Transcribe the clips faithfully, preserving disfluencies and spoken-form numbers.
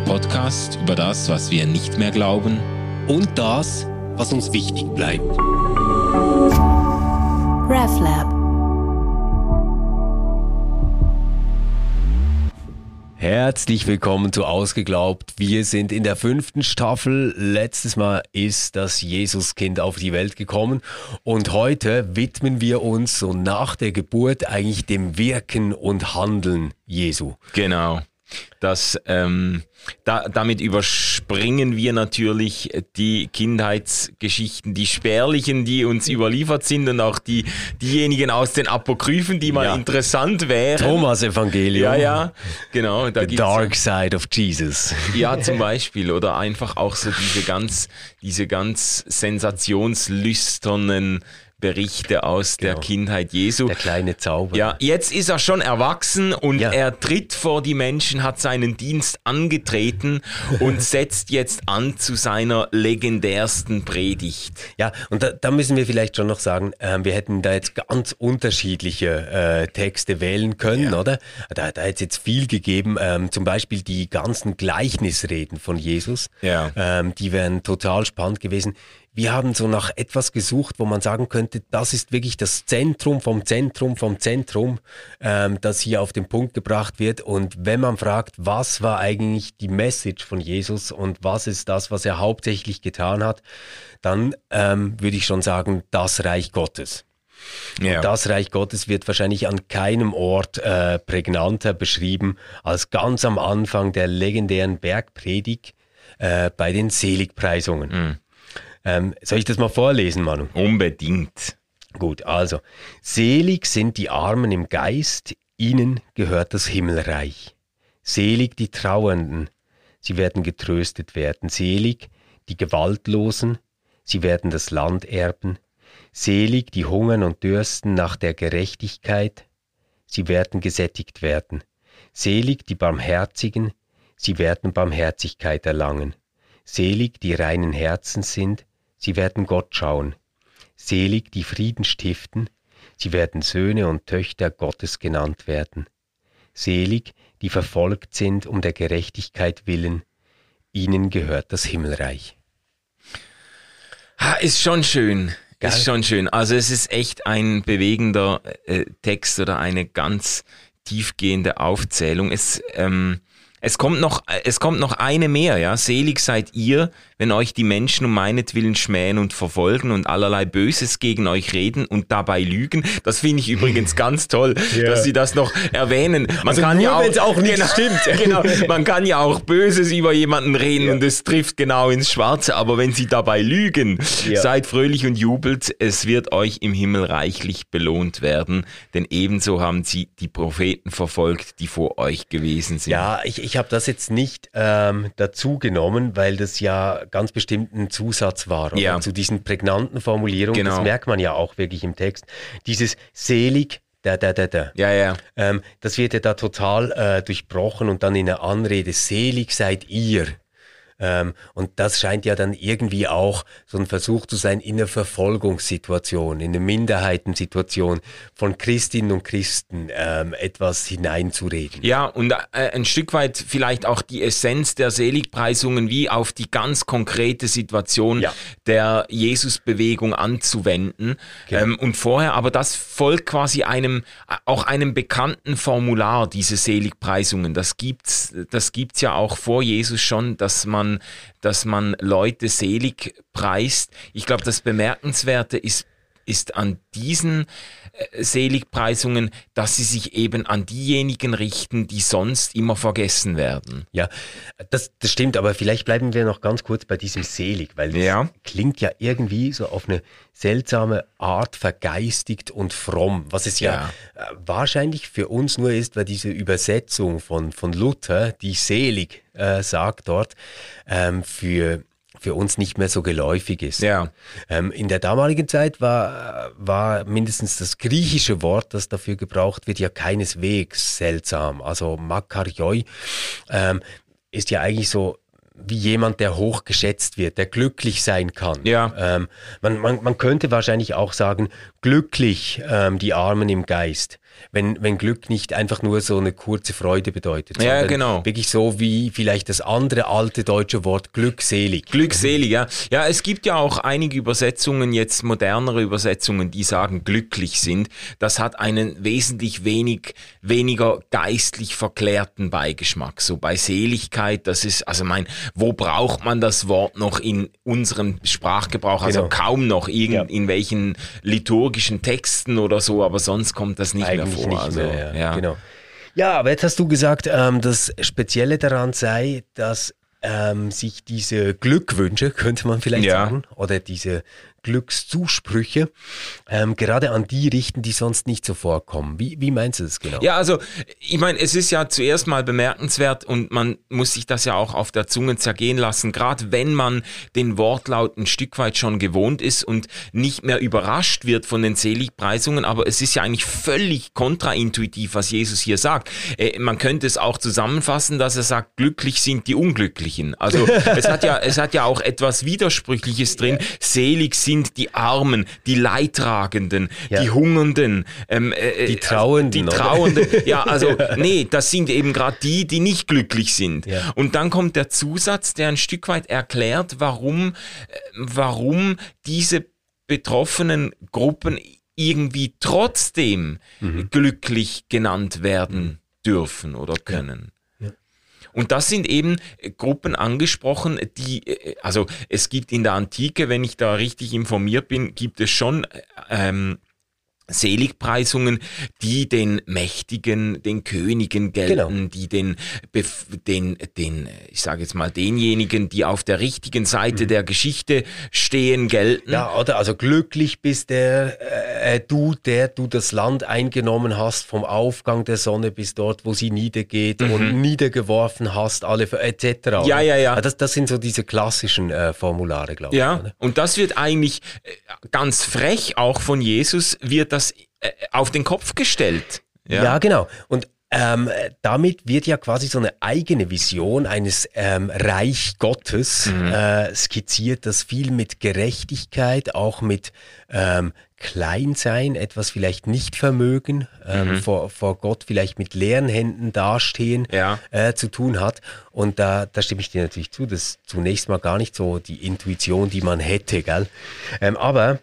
der Podcast über das, was wir nicht mehr glauben und das, was uns wichtig bleibt. RevLab. Herzlich willkommen zu Ausgeglaubt. Wir sind in der fünften Staffel. Letztes Mal ist das Jesuskind auf die Welt gekommen und heute widmen wir uns so nach der Geburt eigentlich dem Wirken und Handeln Jesu. Genau. Das, ähm, da, damit überspringen wir natürlich die Kindheitsgeschichten, die spärlichen, die uns überliefert sind und auch die, diejenigen aus den Apokryphen, die mal ja. interessant wären. Thomas-Evangelium. Ja, ja, genau. Da The Dark Side of Jesus. Ja, zum Beispiel. Oder einfach auch so diese ganz, diese ganz sensationslüsternen Berichte aus genau. der Kindheit Jesu. Der kleine Zauberer. Ja, jetzt ist er schon erwachsen und ja. er tritt vor die Menschen, hat seinen Dienst angetreten und setzt jetzt an zu seiner legendärsten Predigt. Ja, und da, da müssen wir vielleicht schon noch sagen, äh, wir hätten da jetzt ganz unterschiedliche äh, Texte wählen können, ja. oder? Da, da hat es jetzt viel gegeben, ähm, zum Beispiel die ganzen Gleichnisreden von Jesus. Ja. Ähm, die wären total spannend gewesen. Wir haben so nach etwas gesucht, wo man sagen könnte, das ist wirklich das Zentrum vom Zentrum vom Zentrum, ähm, das hier auf den Punkt gebracht wird. Und wenn man fragt, was war eigentlich die Message von Jesus und was ist das, was er hauptsächlich getan hat, dann ähm, würde ich schon sagen, das Reich Gottes. Ja. Das Reich Gottes wird wahrscheinlich an keinem Ort äh, prägnanter beschrieben als ganz am Anfang der legendären Bergpredigt äh, bei den Seligpreisungen. Mhm. Ähm, soll ich das mal vorlesen, Manu? Unbedingt. Gut, also. Selig sind die Armen im Geist, ihnen gehört das Himmelreich. Selig die Trauernden, sie werden getröstet werden. Selig die Gewaltlosen, sie werden das Land erben. Selig die hungern und dürsten nach der Gerechtigkeit, sie werden gesättigt werden. Selig die Barmherzigen, sie werden Barmherzigkeit erlangen. Selig die reinen Herzens sind, sie werden Gott schauen. Selig die Frieden stiften, sie werden Söhne und Töchter Gottes genannt werden. Selig die verfolgt sind um der Gerechtigkeit willen, ihnen gehört das Himmelreich. Ha, ist schon schön, Geil. ist schon schön. Also es ist echt ein bewegender äh, Text oder eine ganz tiefgehende Aufzählung. Es ähm, Es kommt noch, es kommt noch eine mehr, ja. Selig seid ihr, wenn euch die Menschen um meinetwillen schmähen und verfolgen und allerlei Böses gegen euch reden und dabei lügen. Das finde ich übrigens ganz toll, ja. dass sie das noch erwähnen. Man also kann nur, ja auch, wenn's auch nicht genau, stimmt. genau, man kann ja auch Böses über jemanden reden ja. und es trifft genau ins Schwarze. Aber wenn sie dabei lügen, ja. seid fröhlich und jubelt. Es wird euch im Himmel reichlich belohnt werden, denn ebenso haben sie die Propheten verfolgt, die vor euch gewesen sind. Ja, ich, ich Ich habe das jetzt nicht ähm, dazu genommen, weil das ja ganz bestimmt ein Zusatz war oder? Ja. zu diesen prägnanten Formulierungen. Genau. Das merkt man ja auch wirklich im Text. Dieses selig, da, da, da, da. Ja, ja. Ähm, das wird ja da total äh, durchbrochen und dann in der Anrede, selig seid ihr. Ähm, und das scheint ja dann irgendwie auch so ein Versuch zu sein, in einer Verfolgungssituation, in einer Minderheitensituation von Christinnen und Christen ähm, etwas hineinzureden. Ja, und äh, ein Stück weit vielleicht auch die Essenz der Seligpreisungen wie auf die ganz konkrete Situation ja. der Jesusbewegung anzuwenden. Genau. Ähm, und vorher, aber das folgt quasi einem, auch einem bekannten Formular, diese Seligpreisungen. Das gibt's, das gibt's ja auch vor Jesus schon, dass man dass man Leute selig preist. Ich glaube, das Bemerkenswerte ist, ist an diesen äh, Seligpreisungen, dass sie sich eben an diejenigen richten, die sonst immer vergessen werden. Ja, das, das stimmt, aber vielleicht bleiben wir noch ganz kurz bei diesem selig, weil das ja. klingt ja irgendwie so auf eine seltsame Art vergeistigt und fromm, was es ja, ja äh, wahrscheinlich für uns nur ist, weil diese Übersetzung von, von Luther, die selig äh, sagt dort, ähm, für für uns nicht mehr so geläufig ist. Ja. Ähm, in der damaligen Zeit war, war mindestens das griechische Wort, das dafür gebraucht wird, ja keineswegs seltsam. Also Makarjoi ähm, ist ja eigentlich so wie jemand, der hochgeschätzt wird, der glücklich sein kann. Ja. Ähm, man, man, man könnte wahrscheinlich auch sagen, glücklich ähm, die Armen im Geist, wenn, wenn Glück nicht einfach nur so eine kurze Freude bedeutet. Ja, genau. Wirklich so wie vielleicht das andere alte deutsche Wort glückselig. Glückselig, ja. Ja, es gibt ja auch einige Übersetzungen, jetzt modernere Übersetzungen, die sagen glücklich sind. Das hat einen wesentlich wenig, weniger geistlich verklärten Beigeschmack. So bei Seligkeit, das ist, also mein, wo braucht man das Wort noch in unserem Sprachgebrauch? Also genau. kaum noch irgend, ja. in welchen liturgischen Texten oder so, aber sonst kommt das nicht Eigentlich mehr vor. Nicht also, mehr, ja. Ja. Genau. Ja, aber jetzt hast du gesagt, ähm, das Spezielle daran sei, dass ähm, sich diese Glückwünsche, könnte man vielleicht ja. sagen, oder diese Glückszusprüche, ähm, gerade an die richten, die sonst nicht so vorkommen. Wie, wie meinst du das genau? Ja, also ich meine, es ist ja zuerst mal bemerkenswert und man muss sich das ja auch auf der Zunge zergehen lassen, gerade wenn man den Wortlaut ein Stück weit schon gewohnt ist und nicht mehr überrascht wird von den Seligpreisungen, aber es ist ja eigentlich völlig kontraintuitiv, was Jesus hier sagt. Äh, man könnte es auch zusammenfassen, dass er sagt, glücklich sind die Unglücklichen. Also es hat ja, es hat ja auch etwas Widersprüchliches drin. Ja. Selig sind sind die Armen, die Leidtragenden, ja. die Hungernden, ähm, äh, die Trauernden. Die Trauernden. Ja, also nee, das sind eben gerade die, die nicht glücklich sind. Ja. Und dann kommt der Zusatz, der ein Stück weit erklärt, warum, warum diese betroffenen Gruppen irgendwie trotzdem mhm. glücklich genannt werden dürfen oder können. Ja. Und das sind eben Gruppen angesprochen, die, also es gibt in der Antike, wenn ich da richtig informiert bin, gibt es schon ähm, Seligpreisungen, die den Mächtigen, den Königen gelten, genau. die den, den, den, ich sage jetzt mal, denjenigen, die auf der richtigen Seite mhm. der Geschichte stehen, gelten. Ja, oder? Also glücklich bist der, äh, du, der du das Land eingenommen hast, vom Aufgang der Sonne bis dort, wo sie niedergeht mhm. und niedergeworfen hast, alle, et cetera. Ja, ja, ja. Das, das sind so diese klassischen äh, Formulare, glaube ja. ich. Ja, und das wird eigentlich ganz frech auch von Jesus, wird das auf den Kopf gestellt. Ja, ja genau. Und ähm, damit wird ja quasi so eine eigene Vision eines ähm, Reich Gottes mhm. äh, skizziert, das viel mit Gerechtigkeit, auch mit ähm, Kleinsein, etwas vielleicht nicht vermögen, ähm, mhm. vor, vor Gott vielleicht mit leeren Händen dastehen, ja. äh, zu tun hat. Und da, da stimme ich dir natürlich zu, das ist zunächst mal gar nicht so die Intuition, die man hätte, gell? Ähm, aber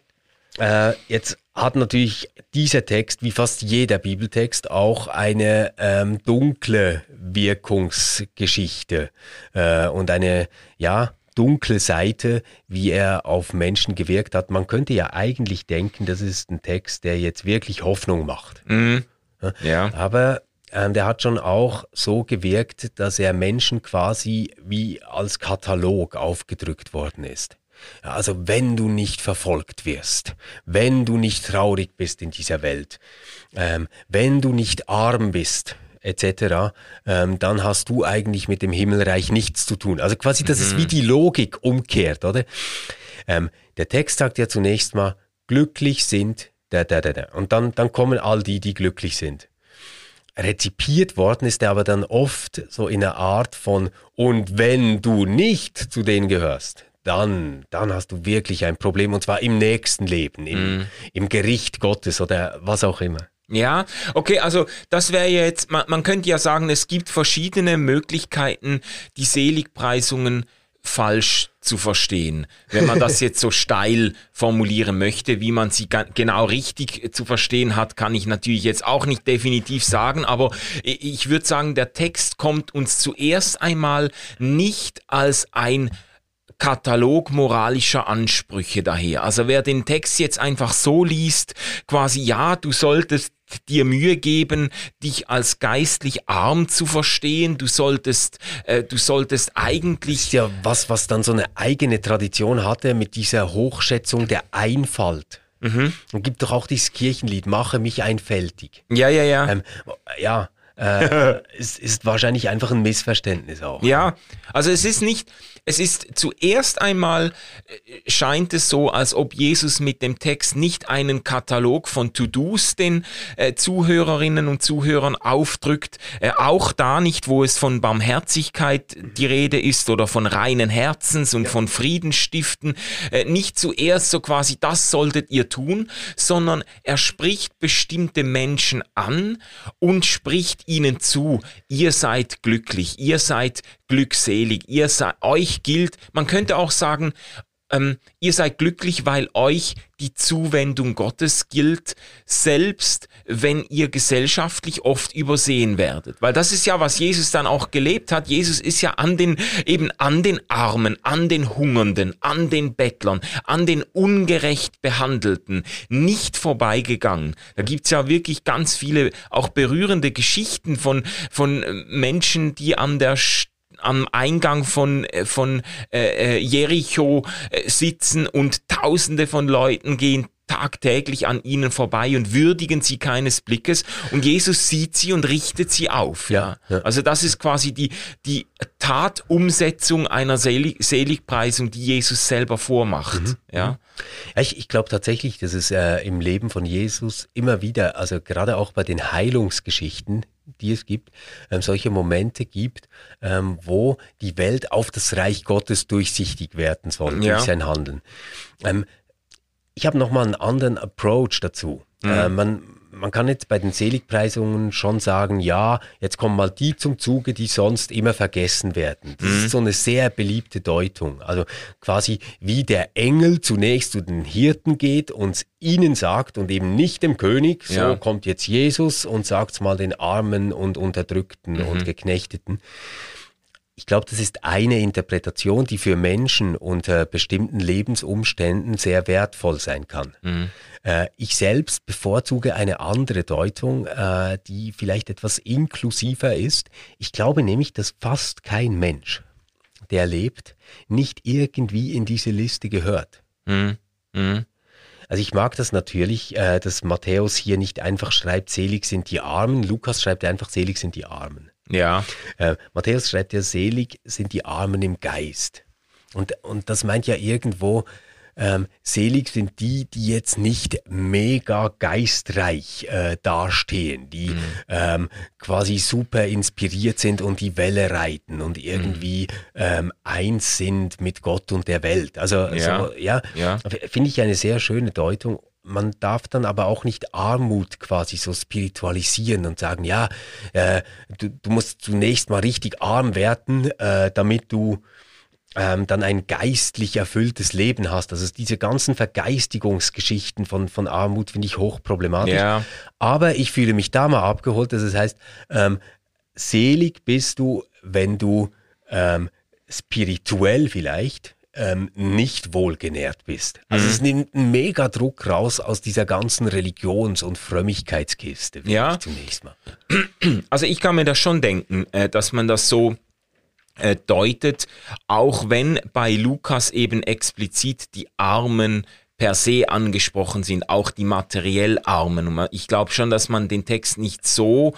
äh, jetzt hat natürlich dieser Text, wie fast jeder Bibeltext, auch eine ähm, dunkle Wirkungsgeschichte äh, und eine ja, dunkle Seite, wie er auf Menschen gewirkt hat. Man könnte ja eigentlich denken, das ist ein Text, der jetzt wirklich Hoffnung macht. Mhm. Ja. Aber ähm, der hat schon auch so gewirkt, dass er Menschen quasi wie als Katalog aufgedrückt worden ist. Also wenn du nicht verfolgt wirst, wenn du nicht traurig bist in dieser Welt, ähm, wenn du nicht arm bist, et cetera, ähm, dann hast du eigentlich mit dem Himmelreich nichts zu tun. Also quasi, das mhm. ist wie die Logik umkehrt, oder? Ähm, der Text sagt ja zunächst mal, glücklich sind, da, da, da, da. Und dann, dann kommen all die, die glücklich sind. Rezipiert worden ist er aber dann oft so in einer Art von, und wenn du nicht zu denen gehörst, Dann, dann hast du wirklich ein Problem, und zwar im nächsten Leben, im, mm. im Gericht Gottes oder was auch immer. Ja, okay, also das wäre jetzt, man, man könnte ja sagen, es gibt verschiedene Möglichkeiten, die Seligpreisungen falsch zu verstehen, wenn man das jetzt so steil formulieren möchte. Wie man sie genau richtig zu verstehen hat, kann ich natürlich jetzt auch nicht definitiv sagen, aber ich würde sagen, der Text kommt uns zuerst einmal nicht als ein Katalog moralischer Ansprüche daher. Also wer den Text jetzt einfach so liest, quasi, ja, du solltest dir Mühe geben, dich als geistlich arm zu verstehen. Du solltest, äh, du solltest eigentlich... Das ist ja was, was dann so eine eigene Tradition hatte mit dieser Hochschätzung der Einfalt. Mhm. Und gibt doch auch dieses Kirchenlied, mache mich einfältig. Ja, ja, ja. Ähm, ja, äh, es ist wahrscheinlich einfach ein Missverständnis auch. Ja, also es ist nicht, es ist zuerst einmal, scheint es so, als ob Jesus mit dem Text nicht einen Katalog von To-Dos den äh, Zuhörerinnen und Zuhörern aufdrückt, äh, auch da nicht, wo es von Barmherzigkeit die Rede ist oder von reinen Herzens und ja. von Friedenstiften, äh, nicht zuerst so quasi, das solltet ihr tun, sondern er spricht bestimmte Menschen an und spricht ihnen zu, ihr seid glücklich, ihr seid glückselig, ihr seid, euch gilt, man könnte auch sagen, ähm, ihr seid glücklich, weil euch die Zuwendung Gottes gilt, selbst wenn ihr gesellschaftlich oft übersehen werdet. Weil das ist ja, was Jesus dann auch gelebt hat. Jesus ist ja an den, eben an den Armen, an den Hungernden, an den Bettlern, an den ungerecht Behandelten nicht vorbeigegangen. Da gibt's ja wirklich ganz viele auch berührende Geschichten von, von Menschen, die an der St- am Eingang von, von äh, Jericho äh, sitzen und Tausende von Leuten gehen tagtäglich an ihnen vorbei und würdigen sie keines Blickes und Jesus sieht sie und richtet sie auf. Ja, ja. Also das ist quasi die, die Tatumsetzung einer Selig- Seligpreisung, die Jesus selber vormacht. Mhm. Ja? Ja, ich ich glaube tatsächlich, dass es äh, im Leben von Jesus immer wieder, also gerade auch bei den Heilungsgeschichten, die es gibt, ähm, solche Momente gibt, ähm, wo die Welt auf das Reich Gottes durchsichtig werden soll, ja. durch sein Handeln. Ähm, ich habe nochmal einen anderen Approach dazu. Mhm. Äh, man, man kann jetzt bei den Seligpreisungen schon sagen, ja, jetzt kommen mal die zum Zuge, die sonst immer vergessen werden. Das mhm. ist so eine sehr beliebte Deutung. Also quasi wie der Engel zunächst zu den Hirten geht und ihnen sagt und eben nicht dem König, so ja. kommt jetzt Jesus und sagt's mal den Armen und Unterdrückten mhm. und Geknechteten. Ich glaube, das ist eine Interpretation, die für Menschen unter bestimmten Lebensumständen sehr wertvoll sein kann. Mhm. Äh, ich selbst bevorzuge eine andere Deutung, äh, die vielleicht etwas inklusiver ist. Ich glaube nämlich, dass fast kein Mensch, der lebt, nicht irgendwie in diese Liste gehört. Mhm. Mhm. Also ich mag das natürlich, äh, dass Matthäus hier nicht einfach schreibt, selig sind die Armen. Lukas schreibt einfach, selig sind die Armen. Ja. Äh, Matthäus schreibt ja, selig sind die Armen im Geist. Und, und das meint ja irgendwo, ähm, selig sind die, die jetzt nicht mega geistreich äh, dastehen, die mhm. ähm, quasi super inspiriert sind und die Welle reiten und irgendwie mhm. ähm, eins sind mit Gott und der Welt. Also ja, so, ja, ja. finde ich eine sehr schöne Deutung. Man darf dann aber auch nicht Armut quasi so spiritualisieren und sagen, ja, äh, du, du musst zunächst mal richtig arm werden, äh, damit du ähm, dann ein geistlich erfülltes Leben hast. Also diese ganzen Vergeistigungsgeschichten von, von Armut finde ich hochproblematisch. Ja. Aber ich fühle mich da mal abgeholt, dass es heißt, ähm, selig bist du, wenn du ähm, spirituell vielleicht Ähm, nicht wohlgenährt bist. Also mhm. es nimmt einen mega Druck raus aus dieser ganzen Religions- und Frömmigkeitskiste. Ja. Ich zunächst mal. Also ich kann mir das schon denken, dass man das so deutet, auch wenn bei Lukas eben explizit die Armen per se angesprochen sind, auch die materiell Armen. Ich glaube schon, dass man den Text nicht so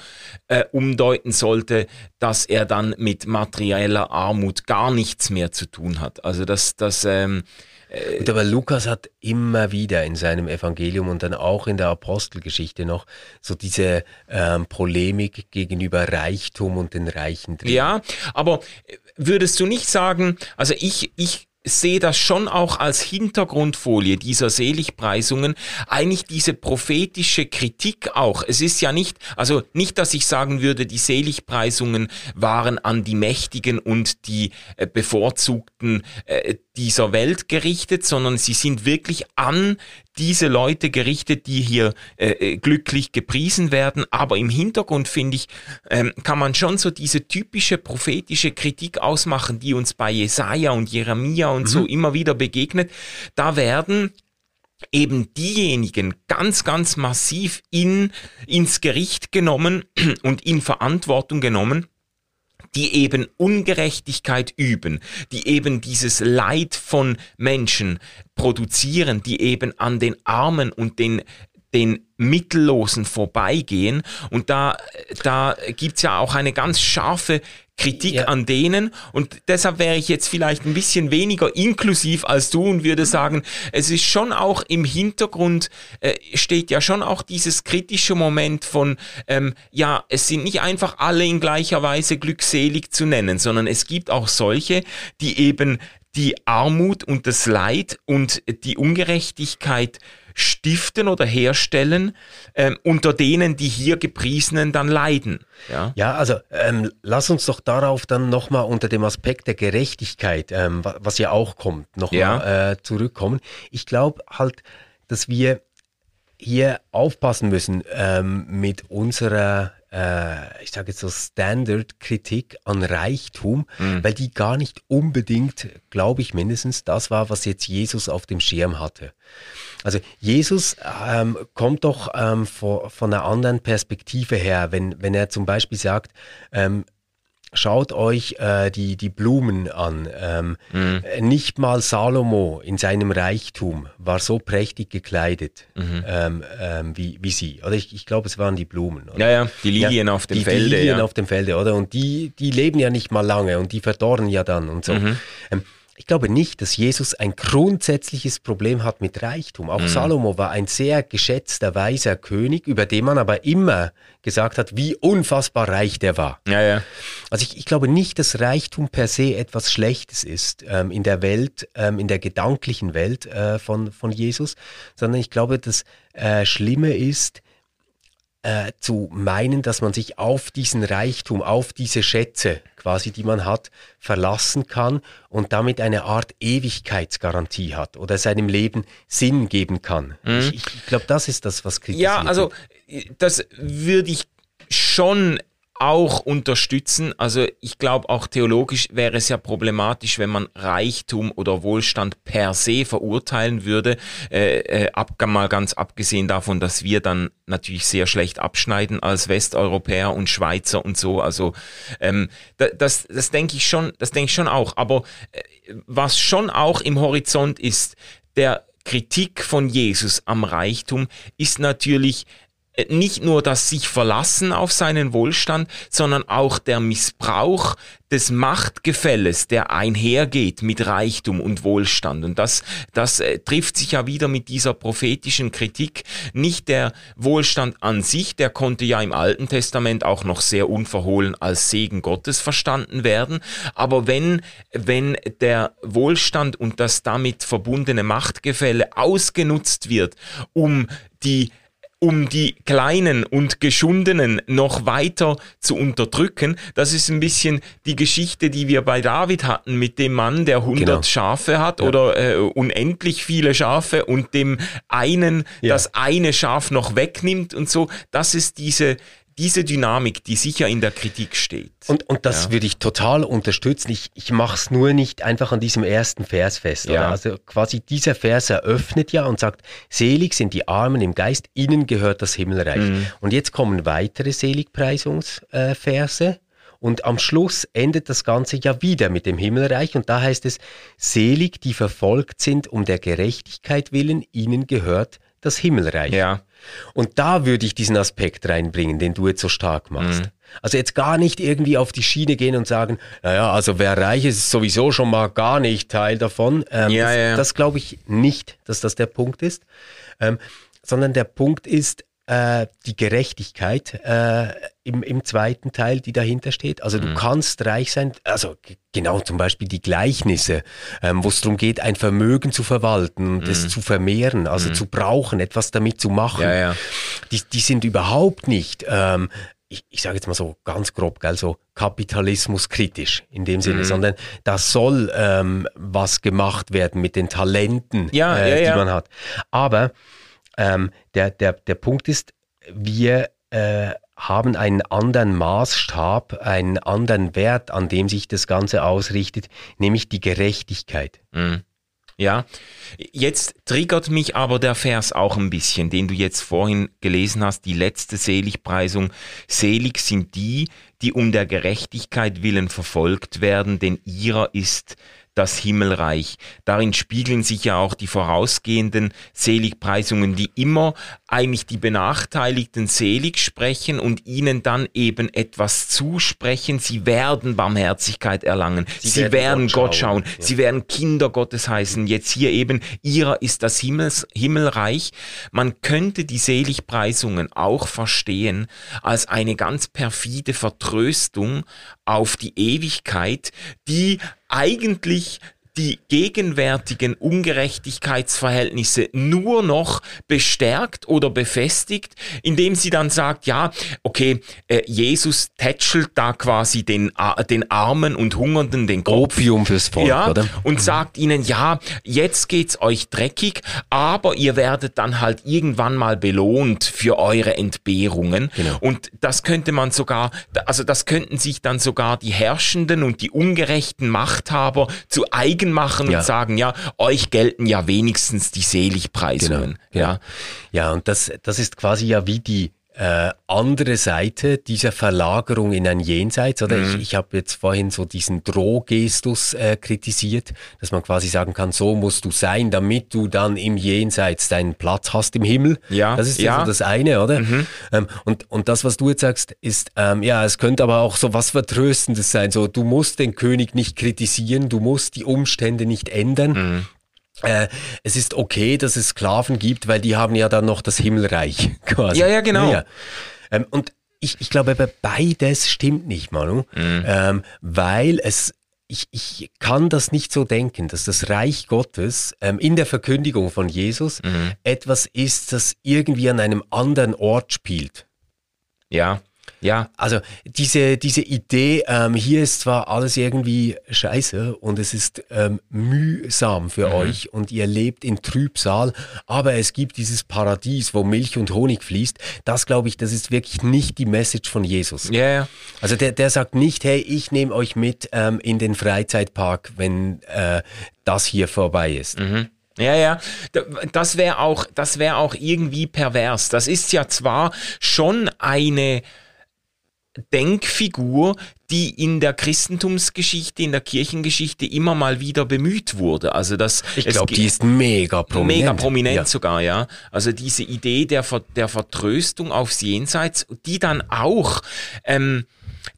äh, umdeuten sollte, dass er dann mit materieller Armut gar nichts mehr zu tun hat. Also das, das ähm, äh, aber Lukas hat immer wieder in seinem Evangelium und dann auch in der Apostelgeschichte noch so diese ähm, Polemik gegenüber Reichtum und den Reichen drin. Ja, aber würdest du nicht sagen, also ich, ich, sehe das schon auch als Hintergrundfolie dieser Seligpreisungen, eigentlich diese prophetische Kritik auch. Es ist ja nicht, also nicht, dass ich sagen würde, die Seligpreisungen waren an die Mächtigen und die äh, Bevorzugten äh, dieser Welt gerichtet, sondern sie sind wirklich an diese Leute gerichtet, die hier äh, glücklich gepriesen werden. Aber im Hintergrund, finde ich, ähm, kann man schon so diese typische prophetische Kritik ausmachen, die uns bei Jesaja und Jeremia und mhm. so immer wieder begegnet. Da werden eben diejenigen ganz, ganz massiv in, ins Gericht genommen und in Verantwortung genommen, die eben Ungerechtigkeit üben, die eben dieses Leid von Menschen produzieren, die eben an den Armen und den den Mittellosen vorbeigehen. Und da, da gibt es ja auch eine ganz scharfe Kritik ja. an denen. Und deshalb wäre ich jetzt vielleicht ein bisschen weniger inklusiv als du und würde sagen, es ist schon auch im Hintergrund, äh, steht ja schon auch dieses kritische Moment von, ähm, ja, es sind nicht einfach alle in gleicher Weise glückselig zu nennen, sondern es gibt auch solche, die eben die Armut und das Leid und die Ungerechtigkeit stiften oder herstellen, ähm, unter denen die hier Gepriesenen dann leiden. Ja, ja also ähm, lass uns doch darauf dann nochmal unter dem Aspekt der Gerechtigkeit, ähm, was ja auch kommt, nochmal ja. äh, zurückkommen. Ich glaube halt, dass wir hier aufpassen müssen ähm, mit unserer, äh, ich sage jetzt so Standard-Kritik an Reichtum, mhm. weil die gar nicht unbedingt, glaube ich mindestens, das war, was jetzt Jesus auf dem Schirm hatte. Also Jesus ähm, kommt doch ähm, vor, von einer anderen Perspektive her, wenn, wenn er zum Beispiel sagt, ähm, schaut euch äh, die, die Blumen an. Ähm, mhm. Nicht mal Salomo in seinem Reichtum war so prächtig gekleidet mhm. ähm, ähm, wie, wie sie. Oder ich, ich glaube, es waren die Blumen. Oder? Ja, ja, die Lilien ja, auf dem die, Felde. Die Lilien ja. auf dem Felde, oder? Und die, die leben ja nicht mal lange und die verdorren ja dann und so. Mhm. Ähm, ich glaube nicht, dass Jesus ein grundsätzliches Problem hat mit Reichtum. Auch mhm. Salomo war ein sehr geschätzter, weiser König, über den man aber immer gesagt hat, wie unfassbar reich der war. Ja, ja. Also ich, ich glaube nicht, dass Reichtum per se etwas Schlechtes ist ähm, in der Welt, ähm, in der gedanklichen Welt äh, von, von Jesus, sondern ich glaube, das äh, Schlimme ist, Äh, zu meinen, dass man sich auf diesen Reichtum, auf diese Schätze quasi, die man hat, verlassen kann und damit eine Art Ewigkeitsgarantie hat oder seinem Leben Sinn geben kann. Mhm. Ich, ich glaube, das ist das, was kritisiert wird. Ja, also das würde ich schon auch unterstützen. Also ich glaube, auch theologisch wäre es ja problematisch, wenn man Reichtum oder Wohlstand per se verurteilen würde, äh, äh, ab, mal ganz abgesehen davon, dass wir dann natürlich sehr schlecht abschneiden als Westeuropäer und Schweizer und so. Also ähm, das, das, das denke ich schon, das denke ich schon auch. Aber äh, was schon auch im Horizont ist, der Kritik von Jesus am Reichtum ist natürlich nicht nur das sich verlassen auf seinen Wohlstand, sondern auch der Missbrauch des Machtgefälles, der einhergeht mit Reichtum und Wohlstand. Und das, das äh, trifft sich ja wieder mit dieser prophetischen Kritik. Nicht der Wohlstand an sich, der konnte ja im Alten Testament auch noch sehr unverhohlen als Segen Gottes verstanden werden. Aber wenn, wenn der Wohlstand und das damit verbundene Machtgefälle ausgenutzt wird, um die um die Kleinen und Geschundenen noch weiter zu unterdrücken. Das ist ein bisschen die Geschichte, die wir bei David hatten, mit dem Mann, der hundert genau. Schafe hat ja. oder äh, unendlich viele Schafe und dem einen ja. das eine Schaf noch wegnimmt und so. Das ist diese Diese Dynamik, die sicher in der Kritik steht. Und, und das ja. würde ich total unterstützen. Ich, ich mache es nur nicht einfach an diesem ersten Vers fest. Ja. Oder? Also quasi dieser Vers eröffnet ja und sagt, selig sind die Armen im Geist, ihnen gehört das Himmelreich. Mhm. Und jetzt kommen weitere Seligpreisungsverse. Und am Schluss endet das Ganze ja wieder mit dem Himmelreich und da heißt es, selig, die verfolgt sind um der Gerechtigkeit willen, ihnen gehört das Himmelreich. Ja. Und da würde ich diesen Aspekt reinbringen, den du jetzt so stark machst. Mhm. Also jetzt gar nicht irgendwie auf die Schiene gehen und sagen, naja, also wer reich ist, ist sowieso schon mal gar nicht Teil davon. Ähm, ja, das ja. das glaube ich nicht, dass das der Punkt ist. Ähm, sondern der Punkt ist äh, die Gerechtigkeit äh, im, im zweiten Teil, die dahinter steht. Also mhm. du kannst reich sein, also g- genau zum Beispiel die Gleichnisse, ähm, wo es darum geht, ein Vermögen zu verwalten und mhm. es zu vermehren, also mhm. zu brauchen, etwas damit zu machen. Ja, ja. Die, die sind überhaupt nicht, ähm, ich, ich sage jetzt mal so ganz grob, gell, so kapitalismuskritisch in dem Sinne, mhm. sondern da soll ähm, was gemacht werden mit den Talenten, ja, äh, ja, die ja. man hat. Aber ähm, der, der, der Punkt ist, wir äh, haben einen anderen Maßstab, einen anderen Wert, an dem sich das Ganze ausrichtet, nämlich die Gerechtigkeit. Mhm. Ja, jetzt triggert mich aber der Vers auch ein bisschen, den du jetzt vorhin gelesen hast, die letzte Seligpreisung. Selig sind die, die um der Gerechtigkeit willen verfolgt werden, denn ihrer ist das Himmelreich. Darin spiegeln sich ja auch die vorausgehenden Seligpreisungen, die immer eigentlich die Benachteiligten selig sprechen und ihnen dann eben etwas zusprechen. Sie werden Barmherzigkeit erlangen. Sie, Sie werden, werden Gott schauen. schauen. Ja. Sie werden Kinder Gottes heißen. Jetzt hier eben, ihrer ist das Himmels, Himmelreich. Man könnte die Seligpreisungen auch verstehen als eine ganz perfide Vertröstung auf die Ewigkeit, die eigentlich die gegenwärtigen Ungerechtigkeitsverhältnisse nur noch bestärkt oder befestigt, indem sie dann sagt, ja, okay, äh, Jesus tätschelt da quasi den, äh, den Armen und Hungernden den Kopf. Opium fürs Volk, ja, oder? Und sagt ihnen, ja, jetzt geht's euch dreckig, aber ihr werdet dann halt irgendwann mal belohnt für eure Entbehrungen. Genau. Und das könnte man sogar, also das könnten sich dann sogar die Herrschenden und die ungerechten Machthaber zu eigen machen, ja, und sagen, ja, euch gelten ja wenigstens die Seligpreisungen. Genau. Ja, ja, und das, das ist quasi ja wie die äh, andere Seite dieser Verlagerung in ein Jenseits, oder? Mhm. Ich, ich habe jetzt vorhin so diesen Drohgestus äh, kritisiert, dass man quasi sagen kann, so musst du sein, damit du dann im Jenseits deinen Platz hast im Himmel. Ja. Das ist ja, ja so das eine, oder? Mhm. Ähm, und, und das, was du jetzt sagst, ist, ähm, ja, es könnte aber auch so was Vertröstendes sein, so du musst den König nicht kritisieren, du musst die Umstände nicht ändern. Mhm. Äh, es ist okay, dass es Sklaven gibt, weil die haben ja dann noch das Himmelreich quasi. Ja, ja, genau. Ja. Ähm, und ich, ich glaube, beides stimmt nicht, Manu, mhm. ähm, weil es, ich, ich kann das nicht so denken, dass das Reich Gottes ähm, in der Verkündigung von Jesus mhm. etwas ist, das irgendwie an einem anderen Ort spielt. Ja. Ja, also diese, diese Idee, ähm, hier ist zwar alles irgendwie scheiße und es ist ähm, mühsam für mhm. euch und ihr lebt in Trübsal, aber es gibt dieses Paradies, wo Milch und Honig fließt, das glaube ich, das ist wirklich nicht die Message von Jesus. Ja, ja. Also der, der sagt nicht, hey, ich nehme euch mit ähm, in den Freizeitpark, wenn äh, das hier vorbei ist. Mhm. Ja, ja, das wäre auch, das wäre auch irgendwie pervers. Das ist ja zwar schon eine Denkfigur, die in der Christentumsgeschichte, in der Kirchengeschichte immer mal wieder bemüht wurde. Also das, ich glaube, die ist mega prominent. Mega prominent ja. sogar, ja. Also diese Idee der, Ver- der Vertröstung aufs Jenseits, die dann auch, ähm,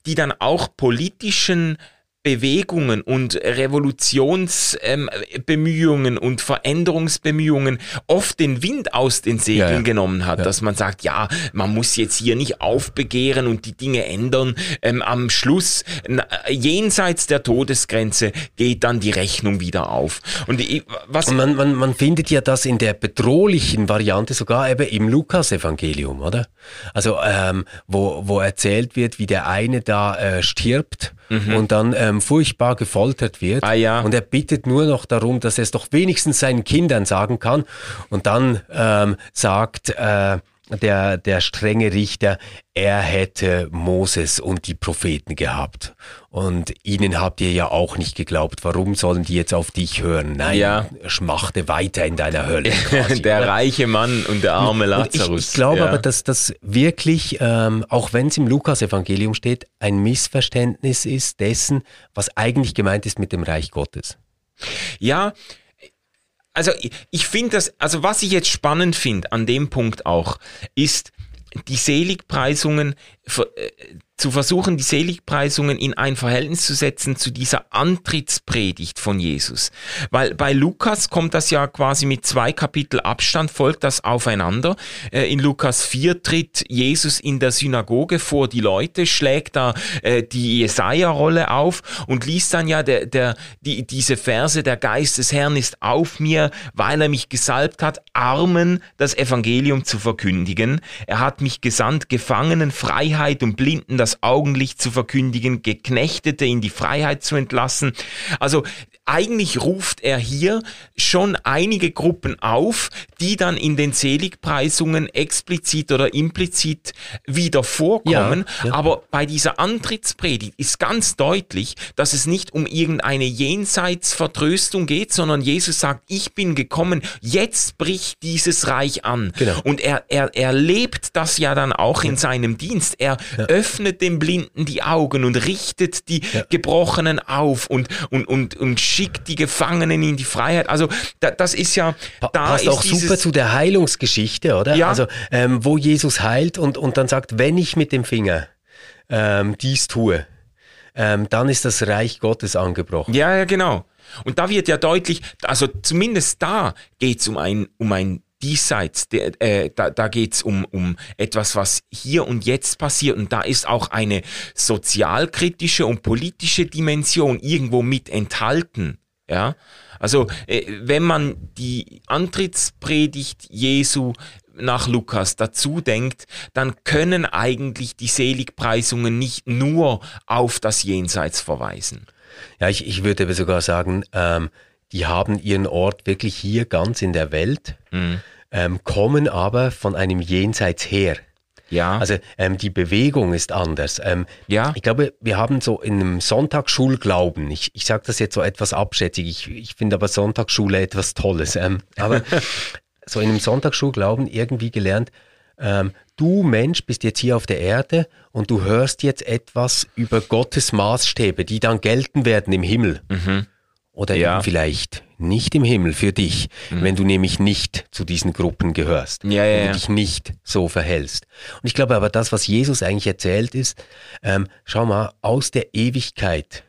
die dann auch politischen Bewegungen und Revolutionsbemühungen ähm, und Veränderungsbemühungen oft den Wind aus den Segeln ja, ja. genommen hat, ja. dass man sagt, ja, man muss jetzt hier nicht aufbegehren und die Dinge ändern. Ähm, am Schluss, na, jenseits der Todesgrenze, geht dann die Rechnung wieder auf. Und, ich, was und man, man, man findet ja das in der bedrohlichen Variante sogar eben im Lukas-Evangelium, oder? Also, ähm, wo, wo erzählt wird, wie der eine da äh, stirbt mhm. und dann ähm, furchtbar gefoltert wird ah, ja. und er bittet nur noch darum, dass er es doch wenigstens seinen Kindern sagen kann und dann ähm, sagt äh, der, der strenge Richter, er hätte Moses und die Propheten gehabt und ihnen habt ihr ja auch nicht geglaubt, warum sollen die jetzt auf dich hören? Nein, ja. schmachte weiter in deiner Hölle. Quasi, der oder? Reiche Mann und der arme Lazarus. Und ich, ich glaube ja. aber, dass das wirklich, ähm, auch wenn es im Lukas-Evangelium steht, ein Missverständnis ist dessen, was eigentlich gemeint ist mit dem Reich Gottes. Ja, also ich finde das, also was ich jetzt spannend finde an dem Punkt auch, ist die Seligpreisungen, zu versuchen, die Seligpreisungen in ein Verhältnis zu setzen zu dieser Antrittspredigt von Jesus. Weil bei Lukas kommt das ja quasi mit zwei Kapitel Abstand, folgt das aufeinander. In Lukas vier tritt Jesus in der Synagoge vor die Leute, schlägt da die Jesaja-Rolle auf und liest dann ja der, der, die, diese Verse, der Geist des Herrn ist auf mir, weil er mich gesalbt hat, Armen das Evangelium zu verkündigen. Er hat mich gesandt, Gefangenen Freiheit und Blinden das Augenlicht zu verkündigen, Geknechtete in die Freiheit zu entlassen. Also eigentlich ruft er hier schon einige Gruppen auf, die dann in den Seligpreisungen explizit oder implizit wieder vorkommen. Ja, ja. Aber bei dieser Antrittspredigt ist ganz deutlich, dass es nicht um irgendeine Jenseitsvertröstung geht, sondern Jesus sagt, ich bin gekommen, jetzt bricht dieses Reich an. Genau. Und er, er, er lebt das ja dann auch in seinem Dienst. Er ja. öffnet den Blinden die Augen und richtet die ja. Gebrochenen auf und, und, und, und schickt die Gefangenen in die Freiheit. Also da, das ist ja... Da passt ist auch super zu der Heilungsgeschichte, oder? Ja. Also ähm, wo Jesus heilt und, und dann sagt, wenn ich mit dem Finger ähm, dies tue, ähm, dann ist das Reich Gottes angebrochen. Ja, ja, genau. Und da wird ja deutlich, also zumindest da geht es um ein, um ein Diesseits, de, äh, da, da geht es um, um etwas, was hier und jetzt passiert, und da ist auch eine sozialkritische und politische Dimension irgendwo mit enthalten. Ja? Also äh, wenn man die Antrittspredigt Jesu nach Lukas dazu denkt, dann können eigentlich die Seligpreisungen nicht nur auf das Jenseits verweisen. Ja, ich, ich würde aber sogar sagen, ähm, die haben ihren Ort wirklich hier ganz in der Welt, mhm. ähm, kommen aber von einem Jenseits her. Ja. Also ähm, die Bewegung ist anders. Ähm, ja. Ich glaube, wir haben so in einem Sonntagsschulglauben, ich, ich sage das jetzt so etwas abschätzig, ich, ich finde aber Sonntagsschule etwas Tolles, ähm, aber so in einem Sonntagsschulglauben irgendwie gelernt, ähm, du Mensch bist jetzt hier auf der Erde und du hörst jetzt etwas über Gottes Maßstäbe, die dann gelten werden im Himmel. Mhm. Oder ja. eben vielleicht nicht im Himmel für dich, mhm. wenn du nämlich nicht zu diesen Gruppen gehörst, ja, wenn ja, du dich ja. nicht so verhältst. Und ich glaube aber, das, was Jesus eigentlich erzählt ist, ähm, schau mal, aus der Ewigkeit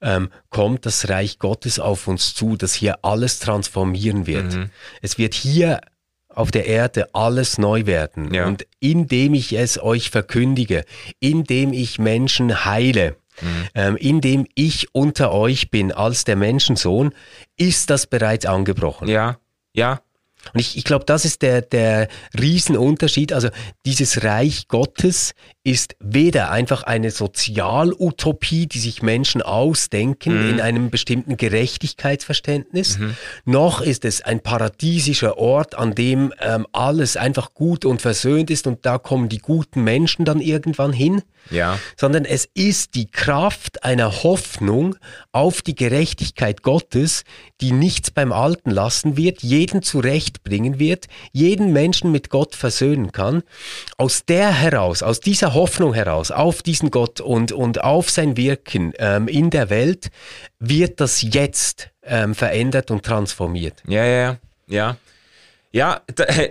ähm, kommt das Reich Gottes auf uns zu, das hier alles transformieren wird. Mhm. Es wird hier auf der Erde alles neu werden. Ja. Und indem ich es euch verkündige, indem ich Menschen heile, Mhm. Ähm, indem ich unter euch bin als der Menschensohn, ist das bereits angebrochen. Ja, ja. Und ich, ich glaube, das ist der, der Riesenunterschied. Also dieses Reich Gottes ist weder einfach eine Sozialutopie, die sich Menschen ausdenken mhm. in einem bestimmten Gerechtigkeitsverständnis, mhm. noch ist es ein paradiesischer Ort, an dem ähm, alles einfach gut und versöhnt ist und da kommen die guten Menschen dann irgendwann hin. Ja. Sondern es ist die Kraft einer Hoffnung auf die Gerechtigkeit Gottes, die nichts beim Alten lassen wird, jeden zurechtbringen wird, jeden Menschen mit Gott versöhnen kann. Aus der heraus, aus dieser Hoffnung heraus, auf diesen Gott und, und auf sein Wirken ähm, in der Welt, wird das jetzt ähm, verändert und transformiert. Ja, ja, ja. Ja,